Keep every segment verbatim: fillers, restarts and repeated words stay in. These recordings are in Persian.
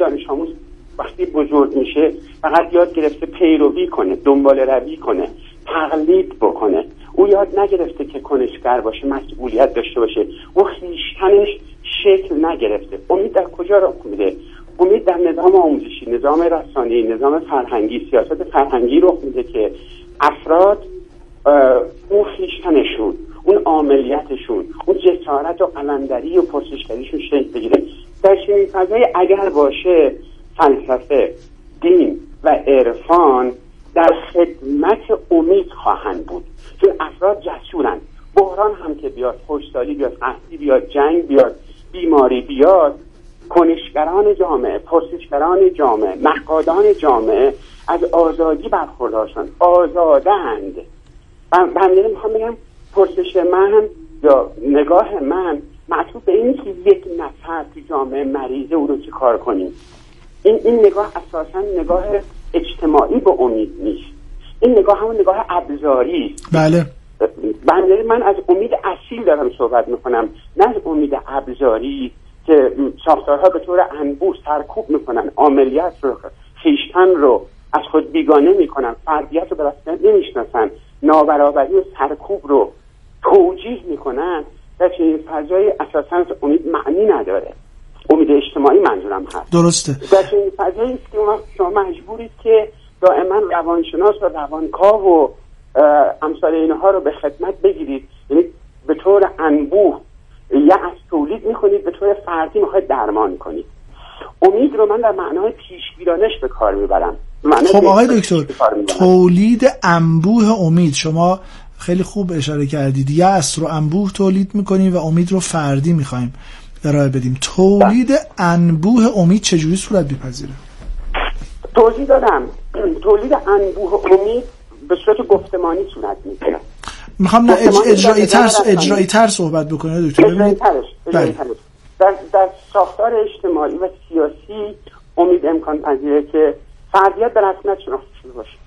دانش آموز وقتی بزرگ میشه فقط یاد گرفته پیروی کنه، دنبال روی کنه، تقلید بکنه. او یاد نگرفته که کنشگر باشه، مسئولیت داشته باشه. او خویشتنش شکل نگرفته. امید در کجا راه میده؟ امید در نظام آموزشی، نظام رسانه‌ای، نظام فرهنگی، سیاست فرهنگی راه میده که افراد اون خویشتنشون، اون عاملیتشون، اون جسارت و قلمدری و پرسشگریشون شکل بگیره. در چنین فضایی اگر باشه فلسفه، دین و عرفان در خدمت امید خواهند بود، چون افراد جسورند. بحران هم که بیاد، خوشسالی بیاد، قحطی بیاد، جنگ بیاد، بیماری بیاد، کنشگران جامعه، پرسشگران جامعه، نقادان جامعه از آزادی برخوردارند، آزادند. به همینه میخوام بگم پرسش من یا نگاه من معطوف به اینه که یک نفر تو جامعه مریضه او رو چی کار کنیم. این این نگاه اساسا نگاه اجتماعی به امید نیست. این نگاه همون نگاه ابزاری. بله. بنده من از امید اصیل دارم صحبت میکنم، نه از امید ابزاری که ساختارها به طور انبوه سرکوب میکنن، عملیات رو، خویشتن رو از خود بیگانه میکنن، فردیت رو به رسمیت نمیشناسن، نابرابری و سرکوب رو توجیه میکنن. در چنین فضای اساسا امید معنی نداره. امید اجتماعی منظورم هست. درسته. در چنین فضایی است که شما مجبورید که دائما روانشناس و روانکاو و امثال اینها رو به خدمت بگیرید، یعنی به طور انبوه یا از تولید میکنید، به طور فردی میخواید درمان کنید. امید رو من در معنای پیشگیرانش به کار میبرم. خب آقای دکتر، تولید انبوه امید شما خیلی خوب اشاره کردید. یأس رو انبوه تولید میکنیم و امید رو فردی میخوایم ارائه بدیم. تولید انبوه امید چجوری صورت میپذیره؟ توضیح دادم. تولید انبوه امید به صورت گفتمانی صورت میگیره. میخوام اجرایی تر اجرایی تر صحبت بکنه دکتر. اجرایی ترش اجرایی ترش در در ساختار اجتماعی و سیاسی امید امکان پذیره که فردیت به رسمیت شناخته باشه.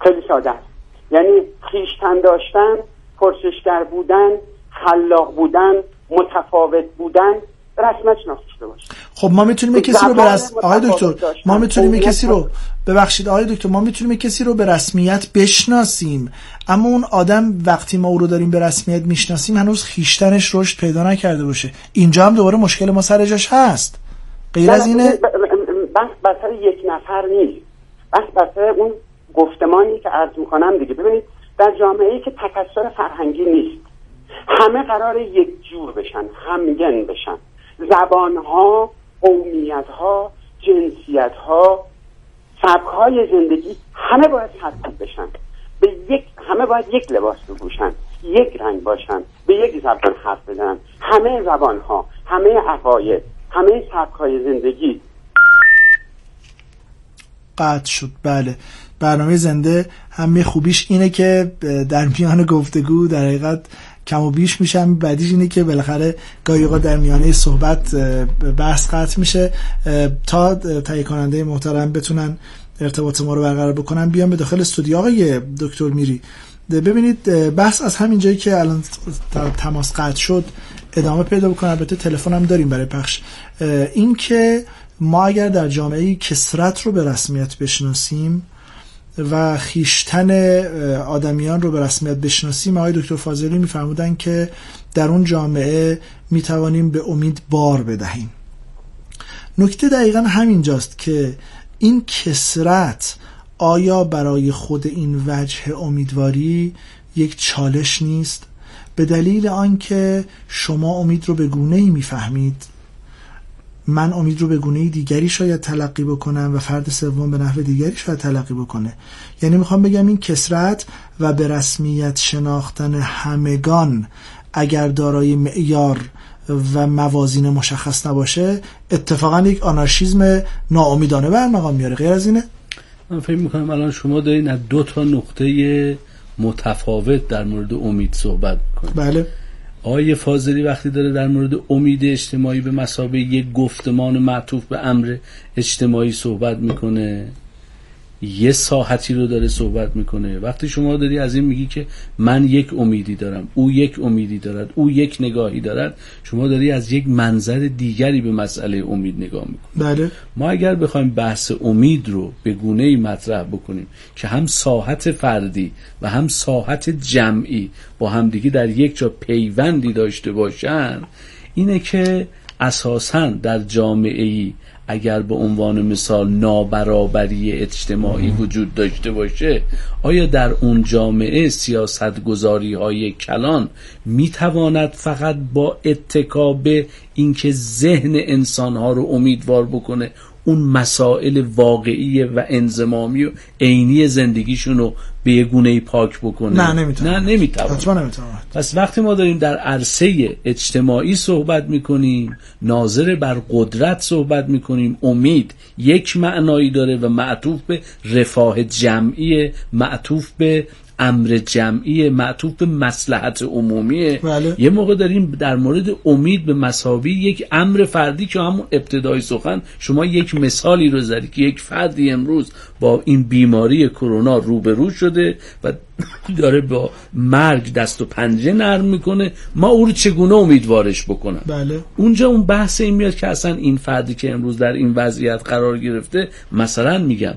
خیلی ساده است. یعنی خویشتن داشتن، پرسشگر بودن، خلاق بودن، متفاوت بودن، رسمیت شناخته باشه. خب ما میتونیم یک کسی رو به رسم... آقای دکتر ما میتونیم یک کسی رو ببخشید آقای دکتر ما میتونیم یک کسی رو به رسمیت بشناسیم، اما اون آدم وقتی ما او رو داریم به رسمیت میشناسیم هنوز خویشتنش رشد پیدا نکرده باشه. اینجا هم دوباره مشکل ما سر جاش هست. غیر از اینه بس بسر یک نفر نیست، بس بسر اون گفتمانی که عرض میکنم دیگه. ببینید در جامعه‌ای که تکثر فرهنگی نیست، همه قرار یک جور بشن، همگن بشن. زبانها، قومیتها، جنسیتها، سبکهای زندگی همه باید تطبیق بشن. به یک همه باید یک لباس بپوشن، یک رنگ باشن، به یک زبان حرف بزنن. همه زبانها، همه عقاید، همه سبکهای زندگی. قطع شد. بله، برنامه زنده همه خوبیش اینه که در میان گفتگو در حقیقت کم و بیش میشه. همین بدیش اینه که بالاخره گاهی اوقات در میانه صحبت بحث قطع میشه. تا تهیه کننده محترم بتونن ارتباط ما رو برقرار بکنن بیان به داخل استودیو. آقای دکتر میری، ببینید بحث از همین جایی که الان تماس قطع شد ادامه پیدا بکنه. البته تلفن هم داریم برای پخش. این که ما اگر در جامعه‌ای کثرت رو به رسمیت بشناسیم و خیشتن آدمیان رو به رسمیت بشناسیم، آقای دکتر فاضلی می‌فرمودن که در اون جامعه می‌توانیم به امید بار بدهیم. نکته دقیقاً همینجاست که این کثرت آیا برای خود این وجه امیدواری یک چالش نیست؟ به دلیل آنکه شما امید رو به گونه‌ای می‌فهمید، من امید رو به گونه‌ای دیگری شاید تلقی بکنم و فرد سوم به نحو دیگری شاید تلقی بکنه. یعنی میخوام بگم این کثرت و به رسمیت شناختن همگان اگر دارای معیار و موازین مشخص نباشه اتفاقا یک آنارشیسم ناامیدانه برمقام میاره. غیر از اینه؟ من فکر میکنم الان شما دارین از دو تا نقطه متفاوت در مورد امید صحبت میکنید. بله. آقای فاضلی وقتی داره در مورد امید اجتماعی به مثابه یک گفتمان معطوف به امر اجتماعی صحبت میکنه یه ساعتی رو داره صحبت میکنه. وقتی شما داری از این میگی که من یک امیدی دارم، او یک امیدی دارد، او یک نگاهی دارد، شما داری از یک منظر دیگری به مسئله امید نگاه میکنی. بله. ما اگر بخوایم بحث امید رو به گونه‌ای مطرح بکنیم که هم ساحت فردی و هم ساحت جمعی با همدیگه در یک جا پیوندی داشته باشن، اینه که اساساً در جامعه‌ای اگر به عنوان مثال نابرابری اجتماعی وجود داشته باشه، آیا در اون جامعه سیاست‌گذاری‌های کلان میتواند فقط با اتکا به اینکه ذهن انسان‌ها رو امیدوار بکنه اون مسائل واقعی و انضمامی و عینی زندگیشون رو به یه گونه‌ای پاک بکنه؟ نه نمیتونه. نه نمیتونه. حتما نمیتونه. پس وقتی ما داریم در عرصه اجتماعی صحبت میکنیم، ناظر بر قدرت صحبت میکنیم، امید یک معنایی داره و معطوف به رفاه جمعی، معطوف به امر جمعی، معطوف به مصلحت عمومیه. بله. یه موقع داریم در مورد امید به مساوی یک امر فردی که همون ابتدای سخن شما یک مثالی رو زدی که یک فردی امروز با این بیماری کرونا روبرو شده و داره با مرگ دست و پنجه نرم میکنه، ما او رو چگونه امیدوارش بکنم؟ بله. اونجا اون بحث این میاد که اصلا این فردی که امروز در این وضعیت قرار گرفته، مثلا میگم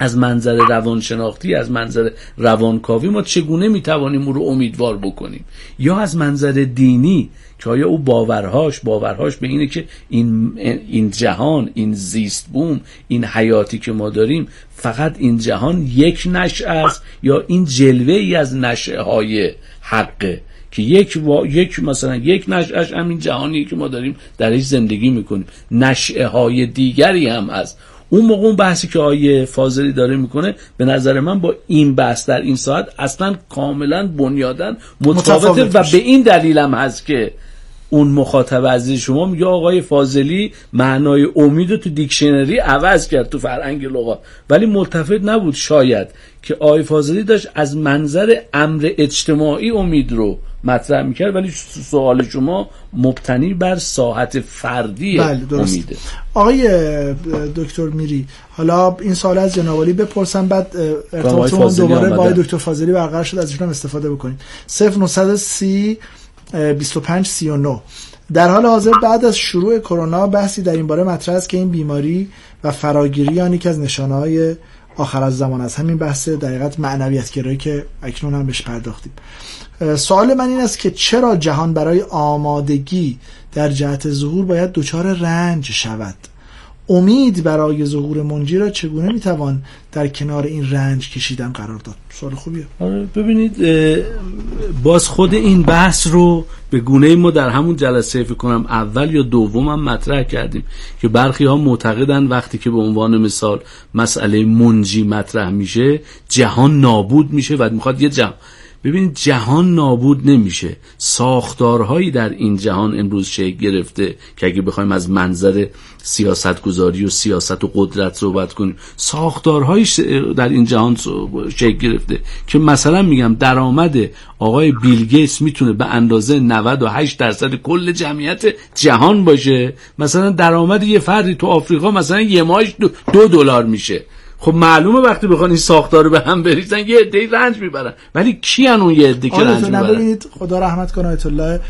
از منظر روانشناختی، از منظر روانکاوی ما چگونه میتوانیم او رو امیدوار بکنیم؟ یا از منظر دینی که آیا او باورهاش باورهاش به اینه که این این جهان، این زیست بوم، این حیاتی که ما داریم فقط این جهان یک نشأ است، یا این جلوه ای از نشأهای حقه که یک وا... یک مثلا یک نشأش همین جهانی که ما داریم درش زندگی میکنیم، نشأهای دیگری هم هست. اون موقع اون بحثی که آیه فاضلی داره میکنه به نظر من با این بحث در این ساعت اصلا کاملا بنیادن متفاوته و به این دلیل هم هست که اون مخاطب عزیز شما میگه آقای فاضلی معنای امیدو تو دیکشنری عوض کرد تو فرهنگ لغات، ولی متفق نبود شاید که آقای فاضلی داشت از منظر امر اجتماعی امید رو مطرح میکرد، ولی سوال شما مبتنی بر ساحت فردی. بله درست. امیده. آقای دکتر میری، حالا این سوال از جناب علی بپرسم بعد ارتباطمون دوباره با دکتر فاضلی برقرار شد از ایشون استفاده بکنید. صفر نه سه صفر بیست و پنج سی و نه. در حال حاضر بعد از شروع کرونا بحثی در این باره مطرح است که این بیماری و فراگیری آن یکی از نشانه‌های آخر از زمان است. همین بحث دقیقاً معنویت‌گرایی که اکنون هم بهش پرداختیم. سوال من این است که چرا جهان برای آمادگی در جهت ظهور باید دچار رنج شود؟ امید برای ظهور منجی را چگونه میتوان در کنار این رنج کشیدن قرار داد؟ سوال خوبیه. آره ببینید، باز خود این بحث رو به گونه‌ای ما در همون جلسه فکر کنم اول یا دوم هم مطرح کردیم که برخی ها معتقدن وقتی که به عنوان مثال مسئله منجی مطرح میشه جهان نابود میشه و میخواد یه جهان. ببینید جهان نابود نمیشه، ساختارهایی در این جهان امروز شکل گرفته که اگه بخوایم از منظر سیاستگذاری و سیاست و قدرت صحبت کنیم، ساختارهایی در این جهان شکل گرفته که مثلا میگم درآمد آقای بیل گیتس میتونه به اندازه نود و هشت درصد کل جمعیت جهان باشه، مثلا درآمد یه فردی تو آفریقا مثلا یه ماهش دو دلار میشه. خب معلومه وقتی بخوان این ساختار رو به هم بریزن یه عده‌ای رنج میبرن، ولی کیان اون یه عده‌ای که رنج میبرن؟ ببینید خدا رحمت کنه آیت الله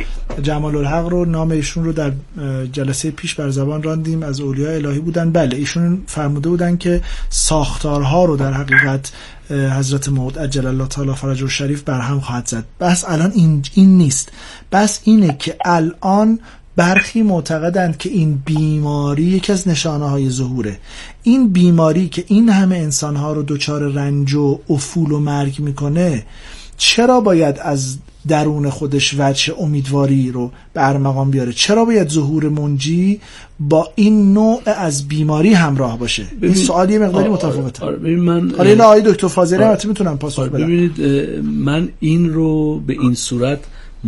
جمال الحق رو، نام ایشون رو در جلسه پیش بر زبان راندیم، از اولیاء الهی بودن. بله ایشون فرموده بودن که ساختارها رو در حقیقت حضرت موعود عجل الله تعالی فرجه شریف بر هم خواهد زد. بس الان این این نیست، بس اینه که الان برخی معتقدند که این بیماری یکی از نشانه‌های ظهوره. این بیماری که این همه انسان‌ها رو دچار رنج و افول و مرگ میکنه، چرا باید از درون خودش وجه امیدواری رو به ارمغان بیاره؟ چرا باید ظهور منجی با این نوع از بیماری همراه باشه؟ این سوال یه مقداری متفاوته. آره ببین من حالا این آقای دکتر فاضلی البته میتونم پاسخ بدم. ببینید من این رو به این صورت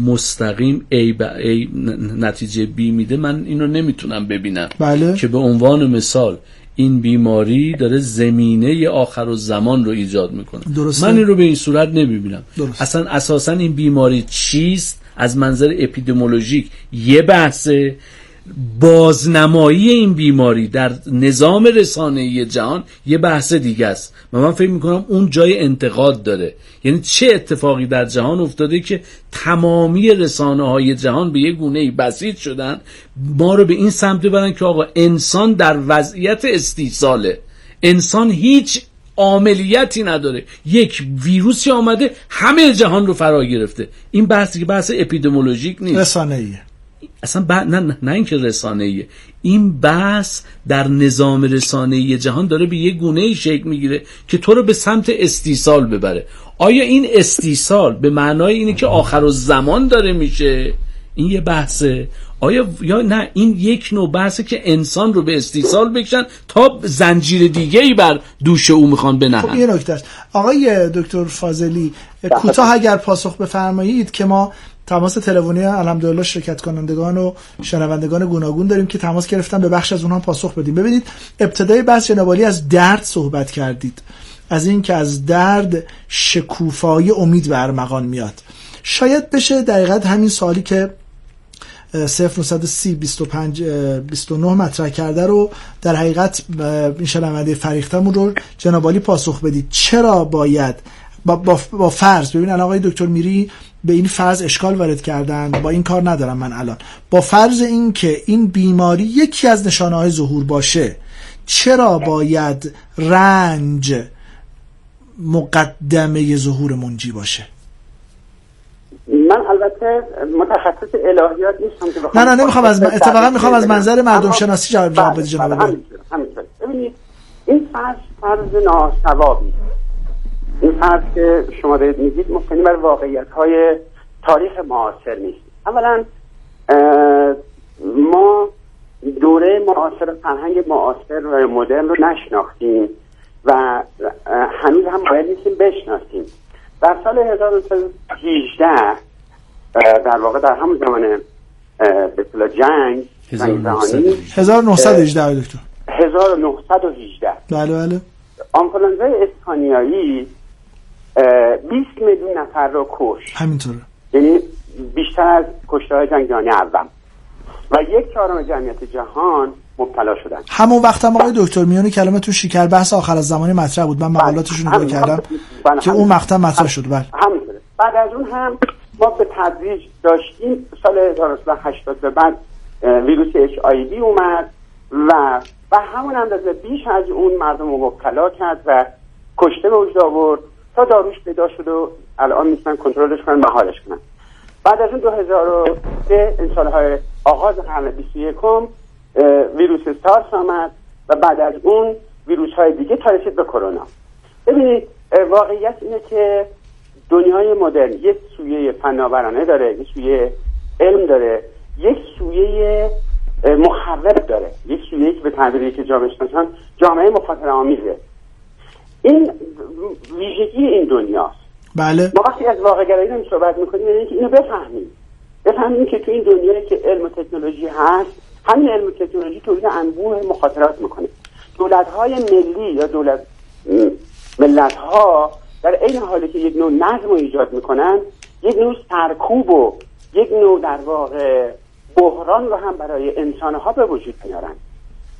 مستقیم A به A نتیجه B میده، من اینو نمیتونم ببینم. بله. که به عنوان مثال این بیماری داره زمینه آخر الزمان رو ایجاد میکنه. درسته. من این رو به این صورت نمیبینم. درسته. اصلا اساسا این بیماری چیست از منظر اپیدمیولوژیک یه بحثه، بازنمایی این بیماری در نظام رسانه‌ای جهان یه بحث دیگه است و من فکر میکنم اون جای انتقاد داره. یعنی چه اتفاقی در جهان افتاده که تمامی رسانه‌های جهان به یه گونه‌ای بسیج شدن ما رو به این سمت ببرن که آقا انسان در وضعیت استیصاله، انسان هیچ عاملیتی نداره، یک ویروسی آمده همه جهان رو فرا گرفته. این بحثی که بحث اپیدمیولوژیک نیست، رسانه‌ایه اصلا. ب... نه نه, نه اینکه رسانه‌ایه، این بحث در نظام رسانه‌ای جهان داره به یه گونه‌ای شکل میگیره که تو رو به سمت استیصال ببره. آیا این استیصال به معنای اینه که آخرالزمان داره میشه؟ این یه بحثه. آیا یا نه این یک نوع بحثه که انسان رو به استیصال بکشن تا زنجیر دیگه‌ای بر دوش او میخوان بنهن. خب یه نکته است آقای دکتر فاضلی، کوتاه اگر پاسخ بفرمایید که ما تماس تلفنی الحمدلله شرکت کنندگان و شنوندگان گوناگون داریم که تماس گرفتن، به بخش از اونها پاسخ بدیم. ببینید ابتدای بحث جناب عالی از درد صحبت کردید، از این که از درد شکوفایی امید برمغان میاد. شاید بشه دقیقاً همین سوالی که صفر نه صفر صفر بیست و پنج بیست و نه مطرح کرده رو در حقیقت این شنونده فریختمون رو جناب عالی پاسخ بدید. چرا باید با, با, با فرض، ببین الان آقای دکتر میری به این فرض اشکال وارد کردن، با این کار ندارم من الان، با فرض این که این بیماری یکی از نشانه‌های ظهور باشه، چرا باید رنج مقدمه ظهور منجی باشه؟ من البته متخصص الهیات نیستم که بخوام، نه نه نمیخوام، از من اتفاقا میخوام از منظر مردم شناسی جواب جواب بدید جناب. ببینید این فرض فرض ناسوابی، این فرض که شما دارید میگید مبتنی بر واقعیت‌های تاریخ معاصر نیست. اولا ما دوره معاصر، فرهنگ معاصر و مدرن رو نشناختیم و هنوز هم باید نیستیم بشناسیم. در سال هزار و سیصد و هجده در واقع در همون زمان به اصطلاح جنگ جهانی هزار و نهصد و هجده دکتر هزار و نهصد و هجده بله بله آنفولانزای اسپانیایی بیست میلیون نفر رو کشت. همینطوره، یعنی بیشتر از کشته‌های جنگ جهانی اول و یک چهارم جمعیت جهان مبتلا شدن. همون وقت هم آقای دکتر میانی کلمه تو شکر بحث آخر از زمانی مطرح بود، من مقالاتشون رو کردم که اون مقطع مطرح شد. بله همینطوره. بعد از اون هم ما به تدریج داشتیم، سال هزار و نهصد و هشتاد به بعد ویروس اچ آی وی اومد و و همون اندازه بیش از اون مردم رو مبتلا کرد و کشته به وجود آورد تا داروش پیدا شد و الان میتونن کنترلش کنن و مهارش کنن. بعد از اون دو هزار و سه سالهای آغاز قرن بیست و یکم ویروس سارس آمد و بعد از اون ویروس های دیگه تا رسید به کرونا. ببینید واقعیت اینه که دنیای مدرن یک سویه فناورانه داره، یک سویه علم داره، یک سویه محرب داره، یک سویه که به تعبیری که جامعه شناسان جامعه مخاطره آمیزه. این ویژگی این دنیاست. بله ما وقتی از واقع‌گرایی رو صحبت می‌کنیم یعنی اینو بفهمیم، بفهمیم که تو این دنیایی که علم و تکنولوژی هست، همین علم و تکنولوژی تولید انبوه مخاطرات می‌کنه. دولت‌های ملی یا دولت ملت‌ها در این حالی که یک نوع نظم رو ایجاد می‌کنن، یک نوع سرکوب و یک نوع در واقع بحران رو هم برای انسان‌ها به وجود میارن،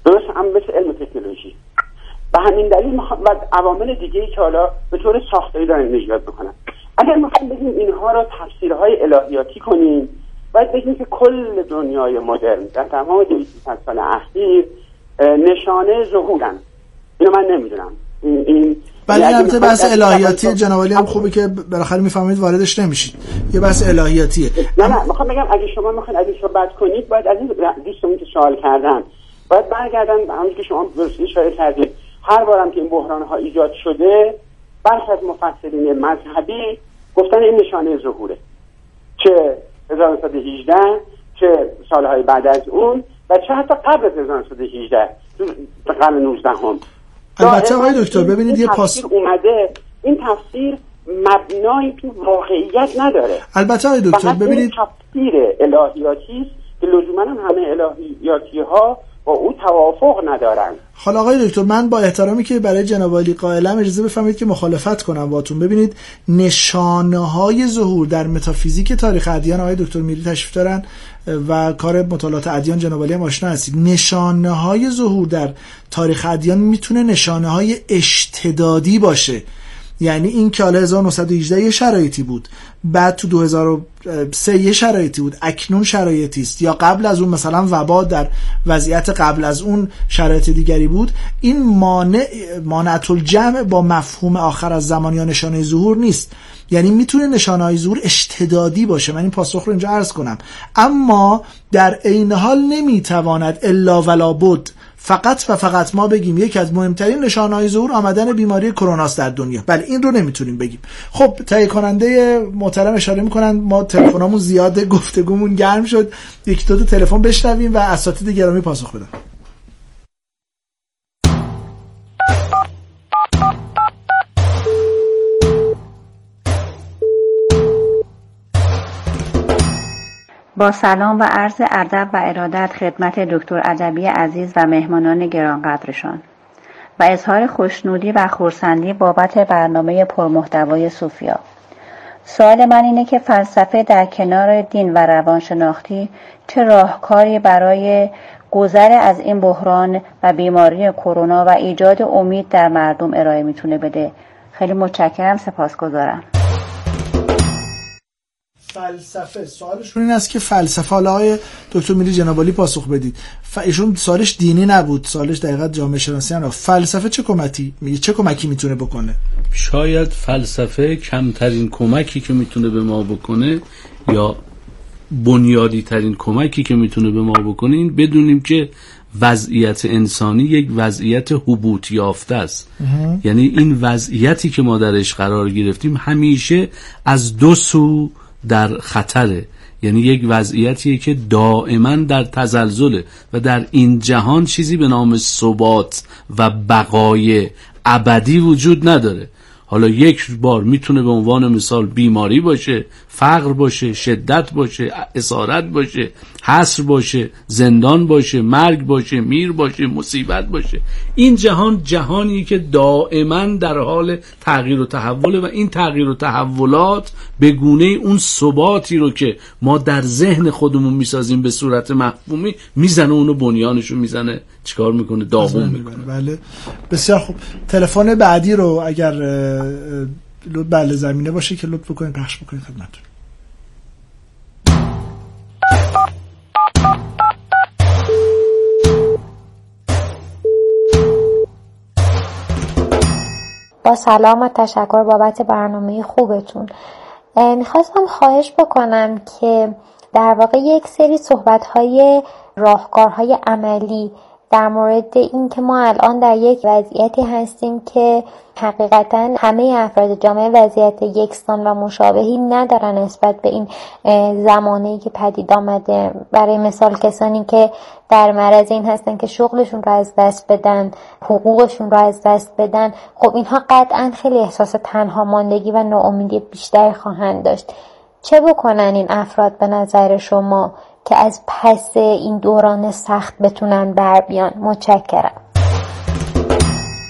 درست هم مثل علم و تکنولوژی. و همین دلیل و عوامل دیگه‌ای که حالا به طور ساختاری دارن ایجاد می‌کنن. اگر ما بخوایم بگیم اینها رو تفسیرهای الهیاتی کنیم، باید بگیم که کل دنیای مدرن در تمام دویست و سی سال اخیر نشانه ظهورن. اینو من نمی‌دونم. این این ولی البته بحث الهیاتی جناب عالی هم خوبه که بالاخره میفهمید واردش نمیشید، یه بحث الهیاتیه. نه نه میخوام بگم اگه شما میخواین ازش صحبت کنید باید از این دوستمون که سوال کردن باید برگردن همون که شما درست اشاره کردید. هر بارم که این بحران ها ایجاد شده برخی از مفسرین مذهبی گفتن این نشانه ظهوره، چه هزار و نهصد و هجده چه سالهای بعد از اون و چه حتی قبل از هزار و نهصد و هجده قرن نوزدهم هم. البته آقای دکتر ببینید یه پاس اومده، این تفسیر مبنایی تو واقعیت نداره. البته آقای دکتر ببینید تفسیر الهیاتی است که لزوما همه الهیاتی ها با او توافق ندارند. حالا آقای دکتر، من با احترامی که برای جناب عالی قائلم اجازه بفرمایید که مخالفت کنم باهاتون. ببینید، نشانه‌های ظهور در متافیزیک تاریخ ادیان، آقای دکتر میری تشریف دارن و کار مطالعات ادیان جناب عالی هم آشنا هستید، نشانه‌های ظهور در تاریخ ادیان میتونه نشانه‌های اشتدادی باشه. یعنی این که حالا هزار و نهصد و هجده یه شرایطی بود، بعد تو دو هزار و سه یه شرایطی بود، اکنون شرایطی است، یا قبل از اون مثلا وبا در وضعیت قبل از اون شرایط دیگری بود. این مانع مانعت الجمع با مفهوم آخر از زمان یا نشانه ظهور نیست. یعنی میتونه نشانه‌های ظهور اشتدادی باشه. من این پاسخ رو اینجا عرض کنم. اما در عین حال نمیتواند الا ولا بد، فقط و فقط ما بگیم یکی از مهمترین نشانه‌های ظهور آمدن بیماری کروناست در دنیا. بله، این رو نمیتونیم بگیم. خب، تهیه کننده محترم اشاره میکنن ما تلفنامون زیاده، گفتگومون گرم شد. یک دو تا تلفن بشنویم و اساتید گرامی پاسخ بدن. با سلام و عرض ادب و ارادت خدمت دکتر ادبی عزیز و مهمانان گرانقدرشان و اظهار خوشنودی و خرسندی بابت برنامه پرمحتوای سوفیا. سوال من اینه که فلسفه در کنار دین و روانشناختی چه راهکاری برای گذر از این بحران و بیماری کرونا و ایجاد امید در مردم ارائه میتونه بده؟ خیلی متشکرم، سپاسگزارم. فلسفه سوالشون این است که فلسفه، حالا دکتر میری جناب عالی پاسخ بدید، ایشون سوالش دینی نبود، سوالش دقیقاً جامعه شناسی هم. فلسفه چه کمکی میگه چه کمکی میتونه بکنه؟ شاید فلسفه کمترین کمکی که میتونه به ما بکنه یا بنیادی ترین کمکی که میتونه به ما بکنه این بدونیم که وضعیت انسانی یک وضعیت هبوط یافته است. یعنی این وضعیتی که ما درش قرار گرفتیم همیشه از دو سو در خطره. یعنی یک وضعیتیه که دائما در تزلزله و در این جهان چیزی به نام ثبات و بقای ابدی وجود نداره. حالا یک بار میتونه به عنوان مثال بیماری باشه، فقر باشه، شدت باشه، اسارت باشه، حصر باشه، زندان باشه، مرگ باشه، میر باشه، مصیبت باشه. این جهان جهانی که دائما در حال تغییر و تحوله و این تغییر و تحولات به گونه اون ثباتی رو که ما در ذهن خودمون میسازیم به صورت مفهومی میزنه، اونو بنیانش رو میزنه، چیکار میکنه؟ داغون میکنه. بله، بسیار خوب. تلفن بعدی رو اگر لطف بله زمینه باشه که لطف بکنید پخش بکنید خدمتتون. با سلام و تشکر بابت برنامه خوبتون. میخواستم خواهش بکنم که در واقع یک سری صحبت‌های راهکارهای عملی در مورد این که ما الان در یک وضعیتی هستیم که حقیقتا همه افراد جامعه وضعیت یکسان و مشابهی ندارن نسبت به این زمانه‌ای که پدید آمده. برای مثال کسانی که در معرض این هستن که شغلشون رو از دست بدن، حقوقشون رو از دست بدن، خب اینها قطعا خیلی احساس تنها ماندگی و ناامیدی بیشتر خواهند داشت. چه بکنن این افراد به نظر شما که از پس این دوران سخت بتونن بر بیان؟ متشکرم.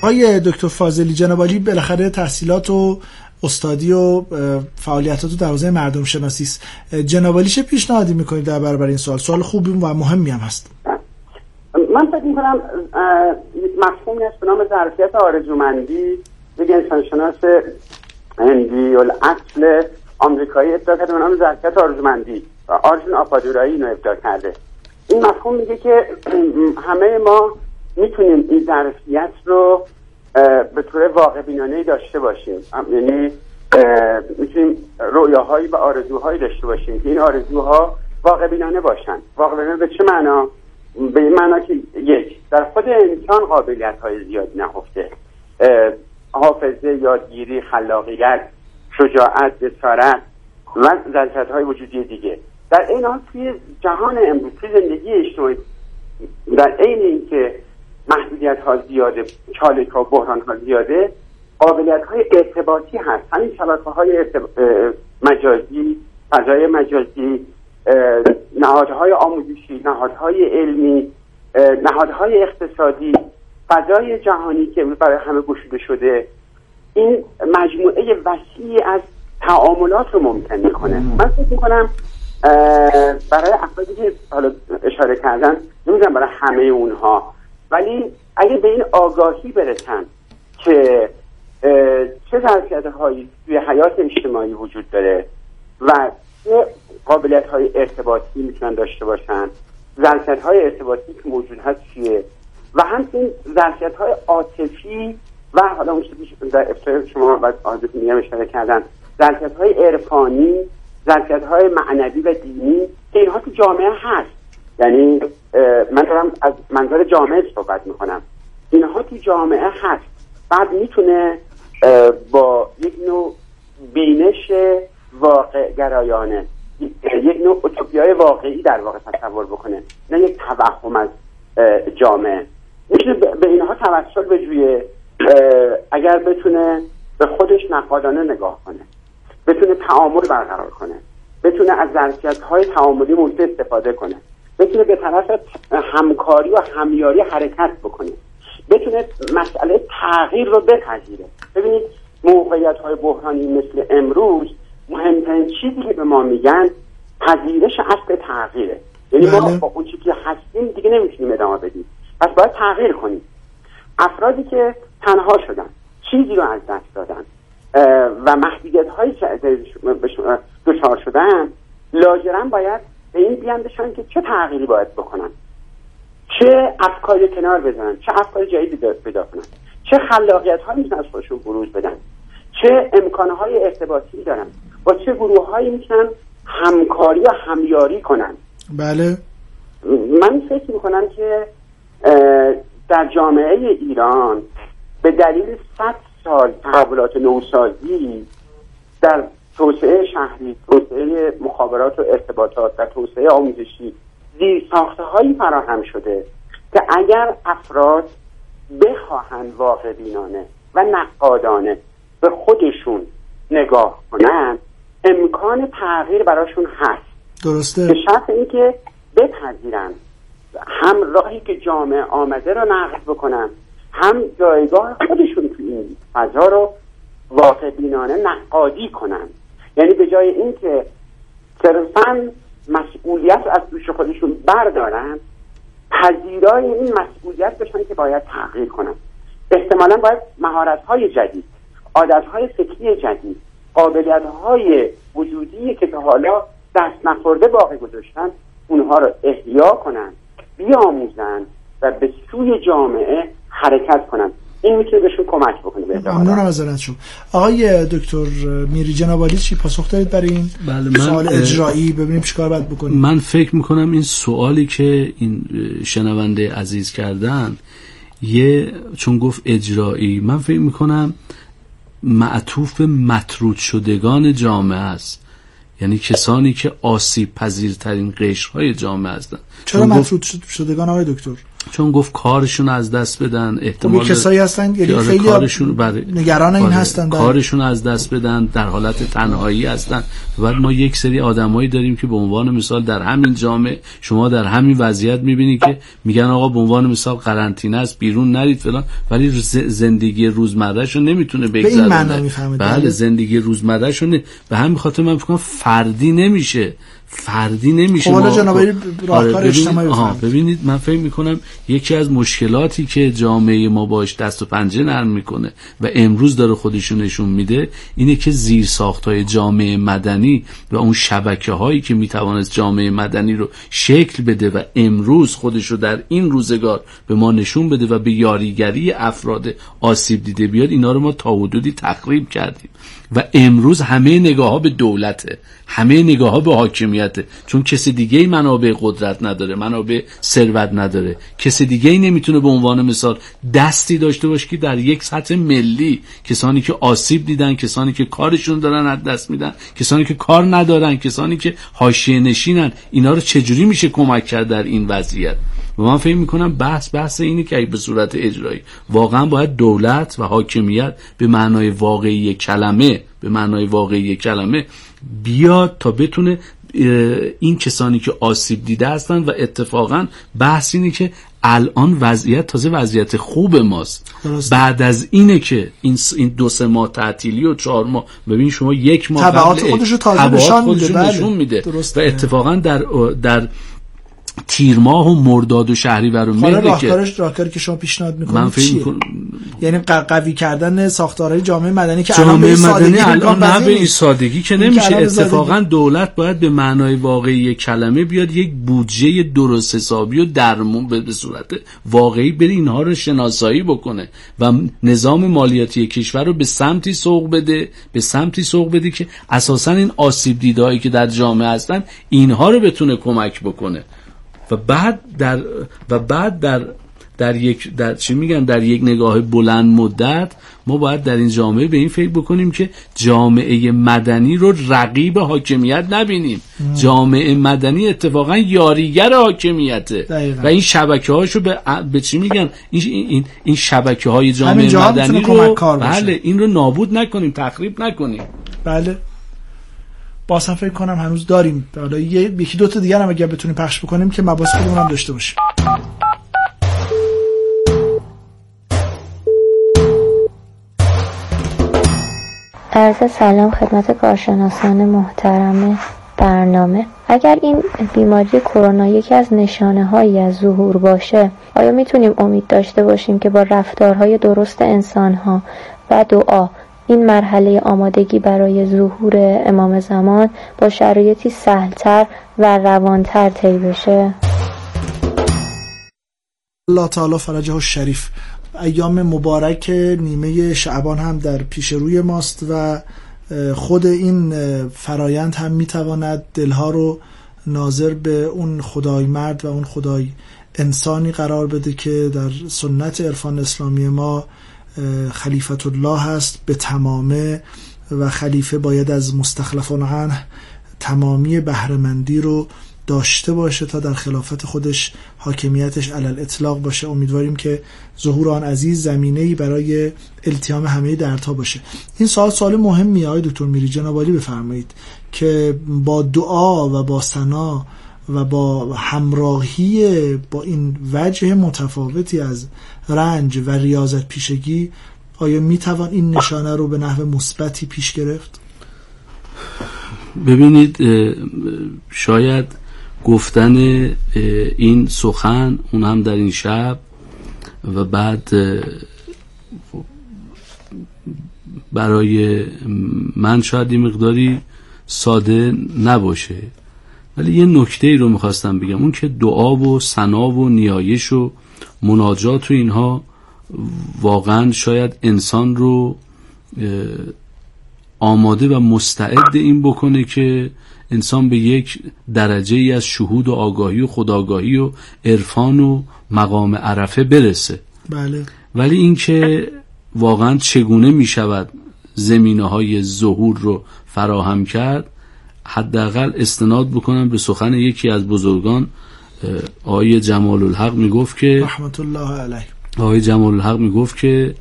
آقای دکتر فاضلی، جناب عالی بالاخره تحصیلات و استادی و فعالیتات تو در حوزه مردم شناسی است. جناب عالی چه پیشنهادی میکنید در برابر این سوال؟ سوال خوبی و مهمی هم هست. من فکر میکنم مفهومی هست به نام ظرفیت آرزومندی، یک انسانشناس هندی الاصل آمریکایی ابداع کرده به نام ظرفیت آرزومندی و آرژن آپادورایی اینو ابداع کرده. این مفهوم میگه که همه ما میتونیم این ظرفیت رو به طور واقع بینانه‌ای داشته باشیم، یعنی میتونیم رؤیاهایی و آرزوهایی داشته باشیم که این آرزوها واقع بینانه باشن. واقع بینانه به چه معنا؟ به این معنا که یک، در خود انسان قابلیت‌های زیاد نهفته، حافظه، یادگیری، خلاقیت، شجاعت، بصارت و ظرفیت‌های وجودی دیگه. در این حال توی جهان امروز، توی زندگی اجتماعی، در این اینکه محدودیت‌ها زیاده، چالش‌ها و بحران‌ها زیاده، قابلیت‌های ارتباطی هست. همین شبکه‌های مجازی، فضای مجازی، نهادهای آموزشی، نهادهای علمی، نهادهای اقتصادی، فضای جهانی که برای همه گشوده شده، این مجموعه وسیعی از تعاملات رو ممکن میکنه. من فکر میکنم برای افرادی که حالا اشاره کردن نمیدونم برای همه اونها، ولی اگه به این آگاهی برسن که چه ظرفیت هایی توی حیات اجتماعی وجود داره و چه قابلیت های ارتباطی میتونن داشته باشن، ظرفیت های ارتباطی که موجود هست چیه و همچنین ظرفیت های عاطفی و حالا اون چیزی در ابتدای شما و حضرت میگم اشاره کردن، ظرفیت های عرفانی، ظرفیت های معنوی و دینی که اینها تو جامعه هست. یعنی من دارم از منظر جامعه صحبت میکنم، اینها تو جامعه هست. بعد میتونه با یک نوع بینش واقع گرایانه، یک نوع اوتوپیای واقعی در واقع تصور بکنه، نه یک توهم از جامعه. میشه به اینها توسل بجویه اگر بتونه به خودش نقادانه نگاه کنه، بتونه تعامل برقرار کنه، بتونه از ظرفیت‌های تعاملی مورد استفاده کنه، بتونه به طرف همکاری و همیاری حرکت بکنه، بتونه مسئله تغییر رو بپذیره. ببینید موقعیت‌های بحرانی مثل امروز مهمترین چیزی که به ما میگن پذیرش اصل تغییره. یعنی ما با اون چیزی که هستیم دیگه نمیتونیم ادامه بدیم، پس باید تغییر کنیم. افرادی که تنها شدن، چیزی رو از دست دادن و محدودیت‌های دچار شدن، لاجرم باید به این بیاندیشن که چه تغییری باید بکنن، چه افکاری کنار بزنن، چه افکاری جدیدی پیدا کنن، چه خلاقیت‌هایی میتونن از خودشون بروز بدن، چه امکان‌های ارتباطی دارن، با چه گروه‌هایی میتونن همکاری و همیاری کنن. بله، من فکر می‌کنم که در جامعه ایران به دلیل صد سال تحولات نوسازی در توسعه شهری، توسعه مخابرات و ارتباطات و توسعه آموزشی، زیر ساخته‌هایی فراهم شده که اگر افراد بخواهند واقع بینانه و نقادانه به خودشون نگاه کنند، امکان تغییر براشون هست. درسته. به شرط اینکه بپذیرن هم راهی که جامعه آمده رو نقد بکنن، هم جایگاه خودشون تو این فضا رو واقع بینانه نقادی کنن. یعنی به جای اینکه صرفاً مسئولیت از دوش خودشون بردارن، پذیرای این مسئولیت بشن که باید تغییر کنن. احتمالاً باید مهارت‌های جدید، عادت‌های فکری جدید، قابلیت‌های وجودی که تا حالا دست نخورده باقی گذاشتن اونها رو احیا کنن، بیاموزن و به سوی جامعه حرکت کنن. این میتونه بهشون کمک بکنه. به ممنونم از حضرتشون. آقای دکتر میری جنابعالی چی پاسخ دارید برای این بله سوال اجرایی؟ ببینیم چیکار باید بکنیم. من فکر میکنم این سوالی که این شنونده عزیز کردن، یه چون گفت اجرایی، من فکر میکنم معطوف به مطرود شدگان جامعه است، یعنی کسانی که آسیب پذیرترین قشرهای جامعه هستند. چرا مطرود شدگان آقای دکتر؟ چون گفت کارشون از دست بدن، احتمال کسایی هستن که یعنی خیلی کارشون بر... نگران این هستن، بر... کارشون از دست بدن، در حالت تنهایی هستن. بعد ما یک سری آدمایی داریم که به عنوان مثال در همین جامعه، شما در همین وضعیت میبینی که میگن آقا به عنوان مثال قرنطینه است، بیرون نرید فلان، ولی زندگی روزمرهشو نمیتونه بگذرونه. به این معنا میفهمید؟ بله، زندگی روزمرهشو نه. به همین خاطر من فکر کنم فردی نمیشه، فردی نمیشه. حالا جناب علی راهکار اجتماعی بفرمایید. ببینید من فکر میکنم یکی از مشکلاتی که جامعه ما باش دست و پنجه نرم میکنه و امروز داره خودش نشون میده، اینه که زیر ساخت‌های جامعه مدنی و اون شبکه‌هایی که میتوانست جامعه مدنی رو شکل بده و امروز خودش رو در این روزگار به ما نشون بده و به یاریگری افراد آسیب دیده بیاد، اینا رو ما تا حدودی تخریب کردیم و امروز همه نگاه‌ها به دولته، همه نگاه‌ها به حاکمیته، چون کسی دیگه‌ای منابع قدرت نداره، منابع ثروت نداره، کسی دیگه‌ای نمیتونه به عنوان مثال دستی داشته باشه که در یک سطح ملی کسانی که آسیب دیدن، کسانی که کارشون دارن از دست میدن، کسانی که کار ندارن، کسانی که حاشیه نشینن، اینا رو چجوری میشه کمک کرد در این وضعیت؟ و من فکر میکنم بحث بحث اینه که ای به صورت اجرایی واقعا باید دولت و حاکمیت به معنای واقعی کلمه، به معنای واقعی کلمه بیاد تا بتونه این کسانی که آسیب دیده هستند و اتفاقا بحث اینه که الان وضعیت تازه وضعیت خوب ماست. درست. بعد از اینه که این این دو سه ماه تعطیلی و چهار ماه، ببین شما یک ماه تبعات خودش رو تازه نشون میده. و اتفاقا در در تیر ماه و مرداد و شهریور رو میگه راهکارش، راهکاری که شما پیشنهاد میکنید چیه؟ میکن... یعنی قوی کردن ساختارهای جامعه مدنی که جامعه مدنی الان نه به این سادگی که نمیشه. اتفاقا دولت باید به معنای واقعی کلمه بیاد، یک بودجه درست حسابی و درمون به صورت واقعی بر اینها رو شناسایی بکنه و نظام مالیاتی کشور رو به سمتی سوق بده، به سمتی سوق بده که اساسا این آسیب دیدهایی که در جامعه هستن اینها رو بتونه کمک بکنه. و بعد در و بعد در در یک در چی میگن در یک نگاه بلند مدت ما باید در این جامعه به این فکر بکنیم که جامعه مدنی رو رقیب حاکمیت نبینیم. مم. جامعه مدنی اتفاقا یاریگر حاکمیته. دقیقا. و این شبکه‌هاشو به به چی میگن این این این شبکه‌های جامعه مدنی رو بله این رو نابود نکنیم، تخریب نکنیم. بله بازم فکر کنم هنوز داریم، حالا یکی دو تا دیگر هم اگر بتونیم پخش بکنیم که مباحث خودمون هم داشته باشیم. عرض سلام خدمت کارشناسان محترم برنامه. اگر این بیماری کرونا یکی از نشانه هایی از ظهور باشه، آیا میتونیم امید داشته باشیم که با رفتارهای درست انسان ها و دعا این مرحله آمادگی برای ظهور امام زمان با شرایطی سهل‌تر و روان‌تر طی بشه؟ الله تعالی فرجه الشریف. ایام مبارک نیمه شعبان هم در پیش روی ماست و خود این فرایند هم میتواند دلها رو ناظر به اون خدای مرد و اون خدای انسانی قرار بده که در سنت عرفان اسلامی ما خلیفت الله هست به تمامه و خلیفه باید از مستخلفان عنه تمامی بهره‌مندی رو داشته باشه تا در خلافت خودش حاکمیتش علی الاطلاق باشه. امیدواریم که ظهور آن عزیز زمینه‌ای برای التیام همه دردها باشه. این سوال سوال مهمیه آقای دکتر میری جناب عالی بفرمایید که با دعا و با ثنا و با همراهی با این وجه متفاوتی از رنج و ریاضت پیشگی، آیا میتوان این نشانه رو به نحو مثبتی پیش گرفت؟ ببینید، شاید گفتن این سخن اون هم در این شب و بعد برای من شاید این مقداری ساده نباشه، ولی یه نکته ای رو میخواستم بگم، اون که دعا و ثنا و نیایش و مناجات و اینها واقعا شاید انسان رو آماده و مستعد این بکنه که انسان به یک درجه ای از شهود و آگاهی و خودآگاهی و عرفان و مقام عرفه برسه. بله. ولی این که واقعا چگونه میشود زمینه‌های ظهور رو فراهم کرد، حداقل استناد بکنم به سخن یکی از بزرگان، آقای جمال الحق میگفت که رحمت الله علیه، آقای جمال الحق میگفت که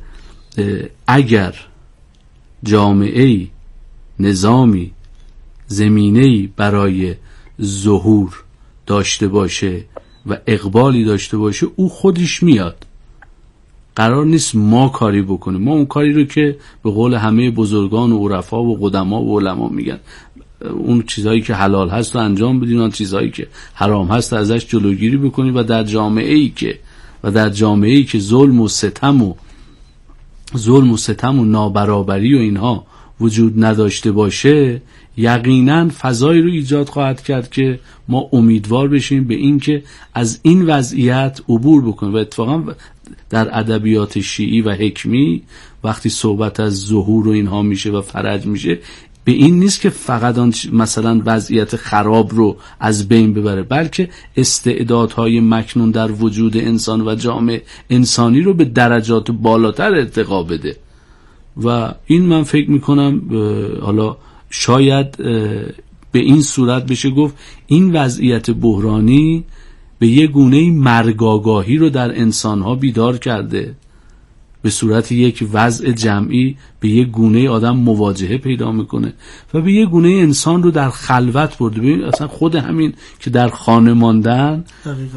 اگر جامعه‌ای، نظامی، زمینه‌ای برای ظهور داشته باشه و اقبالی داشته باشه، او خودش میاد. قرار نیست ما کاری بکنیم. ما اون کاری رو که به قول همه بزرگان و عرفا و قدما و علما میگن، اون چیزهایی که حلال هست رو انجام بدین، اون چیزهایی که حرام هست ازش جلوگیری بکنی و در جامعه‌ای که و در جامعه‌ای که ظلم و ستم و ظلم و ستم و نابرابری و اینها وجود نداشته باشه، یقینا فضایی رو ایجاد خواهد کرد که ما امیدوار بشیم به این که از این وضعیت عبور بکنیم. و اتفاقا در ادبیات شیعی و حکمی وقتی صحبت از ظهور و اینها میشه و فرج میشه، به این نیست که فقط آن مثلا وضعیت خراب رو از بین ببره، بلکه استعدادهای مکنون در وجود انسان و جامعه انسانی رو به درجات بالاتر ارتقا بده. و این من فکر میکنم حالا شاید به این صورت بشه گفت این وضعیت بحرانی به یه گونه مرگاگاهی رو در انسانها بیدار کرده، به صورت یک وضع جمعی به یک گونه آدم مواجهه پیدا میکنه و به یک گونه انسان رو در خلوت برده. ببین اصلا خود همین که در خانه ماندن،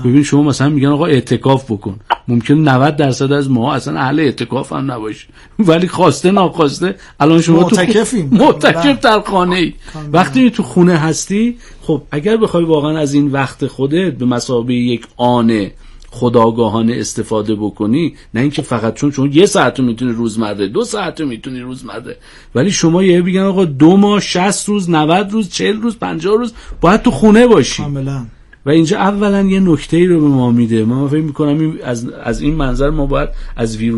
ببین شما مثلا میگن آقا اعتکاف بکن، ممکن نود درصد از ما اصلا اهل اعتکاف هم نباشیم، ولی خواسته ناخواسته الان شما معتکفیم، معتکف در خانه ای. وقتی تو خونه هستی، خب اگر بخوای واقعا از این وقت خودت به مثابه یک آنه خودآگاهانه استفاده بکنی، نه اینکه فقط چون چون یه ساعت رو میتونی روزمره، دو ساعت رو میتونی روزمره، ولی شما یه بگن آقا دو ماه شصت روز نود روز چهل روز پنجاه روز باید تو خونه باشی عملاً. و اینجا اولا یه نکته‌ای رو به ما میده. من فکر می‌کنم از از این منظر ما باید از ویروس